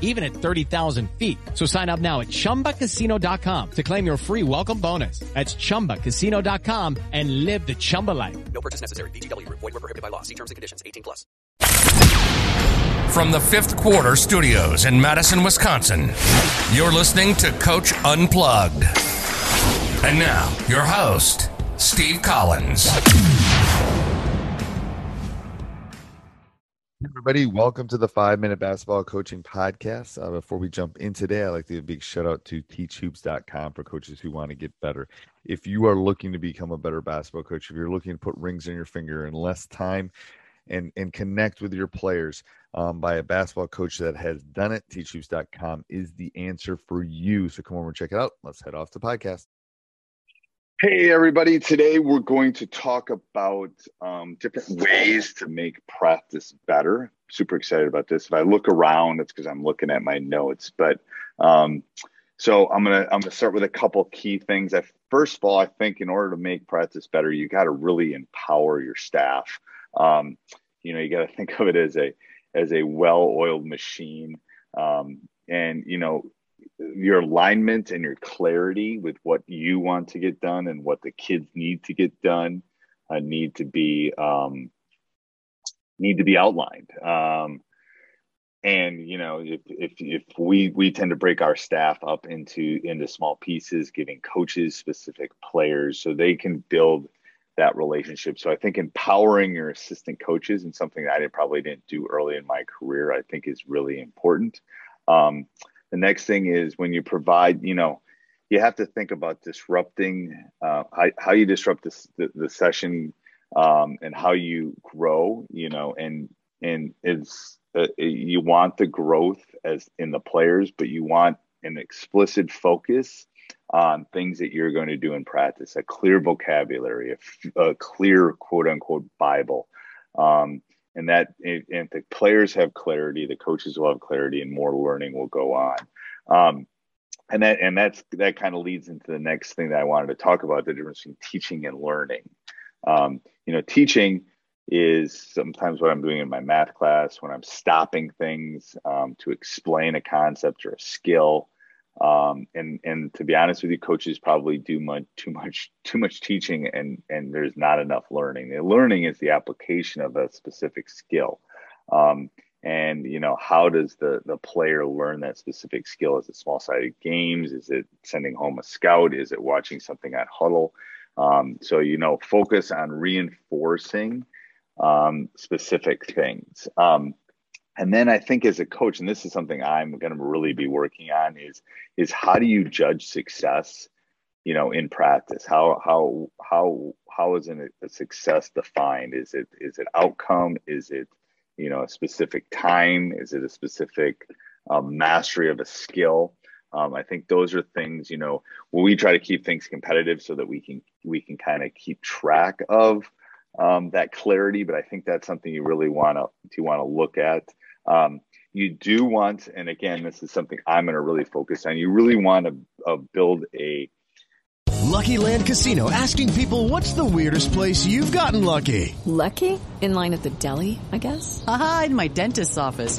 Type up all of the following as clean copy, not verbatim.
even at 30,000 feet. So sign up now at ChumbaCasino.com to claim your free welcome bonus. That's ChumbaCasino.com and live the Chumba life. No purchase necessary. VGW. Void where prohibited by law. See terms and conditions. 18+. From the Fifth Quarter Studios in Madison, Wisconsin, you're listening to Coach Unplugged. And now, your host, Steve Collins. Everybody, welcome to the 5-Minute Basketball Coaching Podcast. Before we jump in today, I'd like to give a big shout out to teachhoops.com for coaches who want to get better. If you are looking to become a better basketball coach, if you're looking to put rings on your finger in less time and connect with your players by a basketball coach that has done it, teachhoops.com is the answer for you. So come over and check it out. Let's head off to the podcast. Hey, everybody. Today, we're going to talk about different ways to make practice better. Super excited about this. If I look around, it's because I'm looking at my notes. But so I'm gonna start with a couple key things. First of all, I think in order to make practice better, you got to really empower your staff. You got to think of it as a well-oiled machine. Your alignment and your clarity with what you want to get done and what the kids need to get done need to be outlined. If we tend to break our staff up into small pieces, giving coaches specific players so they can build that relationship. So I think empowering your assistant coaches, and something that I probably didn't do early in my career, I think is really important. The next thing is when you provide, you have to think about disrupting, how you disrupt the session and how you grow, and it's you want the growth as in the players, but you want an explicit focus on things that you're going to do in practice, a clear vocabulary, a clear quote unquote Bible. And that if the players have clarity, the coaches will have clarity, and more learning will go on. And that kind of leads into the next thing that I wanted to talk about: the difference between teaching and learning. Teaching is sometimes what I'm doing in my math class when I'm stopping things to explain a concept or a skill. And to be honest with you, coaches probably do too much teaching and there's not enough learning. The learning is the application of a specific skill. How does the player learn that specific skill? Is it small-sided games? Is it sending home a scout? Is it watching something at huddle? Focus on reinforcing specific things. And then I think as a coach, and this is something I'm going to really be working on, is how do you judge success, in practice? How is a success defined? Is it outcome? Is it, a specific time? Is it a specific mastery of a skill? I think those are things, where we try to keep things competitive so that we can kind of keep track of that clarity. But I think that's something you really want to look at. You do want, and again, this is something I'm going to really focus on, you really want to build a Lucky Land Casino asking people, what's the weirdest place you've gotten lucky? Lucky? In line at the deli, I guess? Aha, in my dentist's office.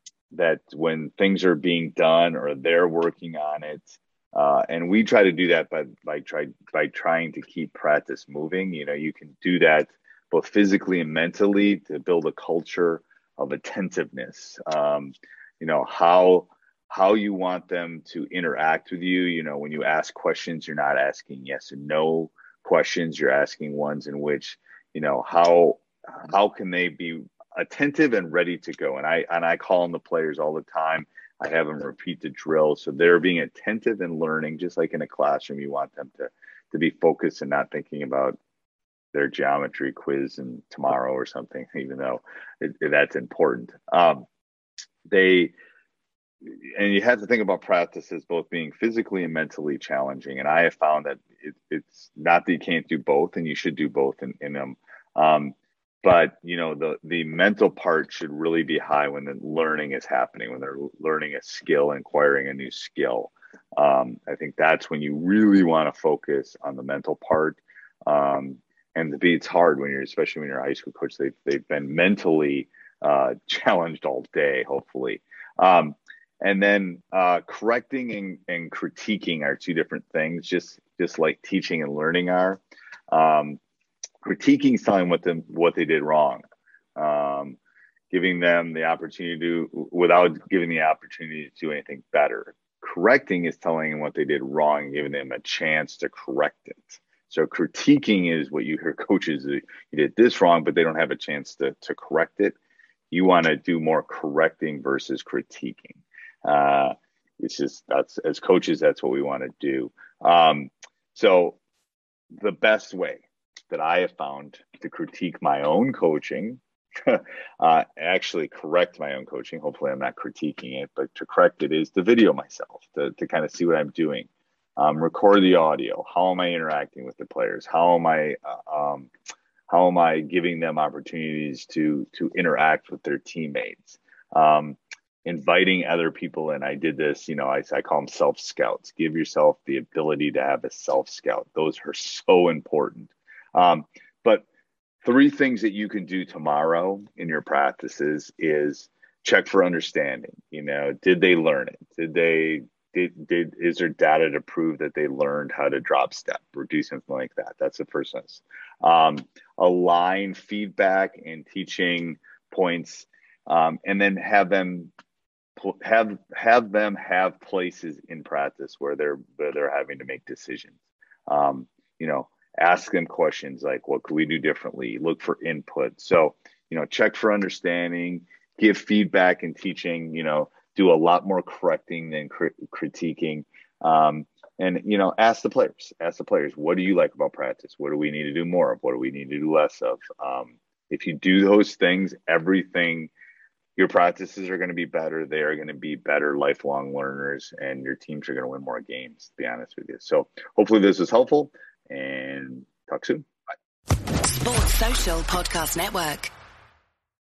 That when things are being done or they're working on it, and we try to do that by trying to keep practice moving. You know, you can do that both physically and mentally to build a culture of attentiveness. You know, how you want them to interact with you. You know, when you ask questions, you're not asking yes and no questions. You're asking ones in which, you know, how can they be attentive and ready to go. And I call on the players all the time. I have them repeat the drill. So they're being attentive and learning, just like in a classroom. You want them to be focused and not thinking about their geometry quiz and tomorrow or something, even though that's important. And you have to think about practice as both being physically and mentally challenging. And I have found that it's not that you can't do both, and you should do both in them. But, you know, the mental part should really be high when the learning is happening, when they're learning a skill, acquiring a new skill. I think that's when you really want to focus on the mental part. And it's hard when especially when you're a high school coach, they've been mentally challenged all day, hopefully. And then correcting and critiquing are two different things, just like teaching and learning are. Critiquing is telling what they did wrong, giving them the opportunity to, without giving the opportunity to do anything better. Correcting is telling them what they did wrong and giving them a chance to correct it. So critiquing is what you hear coaches, you did this wrong, but they don't have a chance to correct it. You want to do more correcting versus critiquing. It's just, that's, as coaches, that's what we want to do. So the best way that I have found to critique my own coaching, actually correct my own coaching. Hopefully I'm not critiquing it, but to correct it is to video myself, to kind of see what I'm doing, record the audio. How am I interacting with the players? How am I giving them opportunities to interact with their teammates? Inviting other people in. I did this, you know, I call them self-scouts. Give yourself the ability to have a self-scout. Those are so important. But three things that you can do tomorrow in your practices is check for understanding. You know, did they learn it? Is there data to prove that they learned how to drop step or do something like that? That's the first sentence. Align feedback and teaching points, and then have them have places in practice where they're having to make decisions. You know, ask them questions like, what could we do differently? Look for input. So, you know, check for understanding, give feedback and teaching, you know, do a lot more correcting than critiquing. And, you know, ask the players, what do you like about practice? What do we need to do more of? What do we need to do less of? If you do those things, your practices are going to be better. They are going to be better lifelong learners, and your teams are going to win more games, to be honest with you. So hopefully this was helpful. And talk soon. Bye. Sports Social Podcast Network.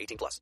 18 plus.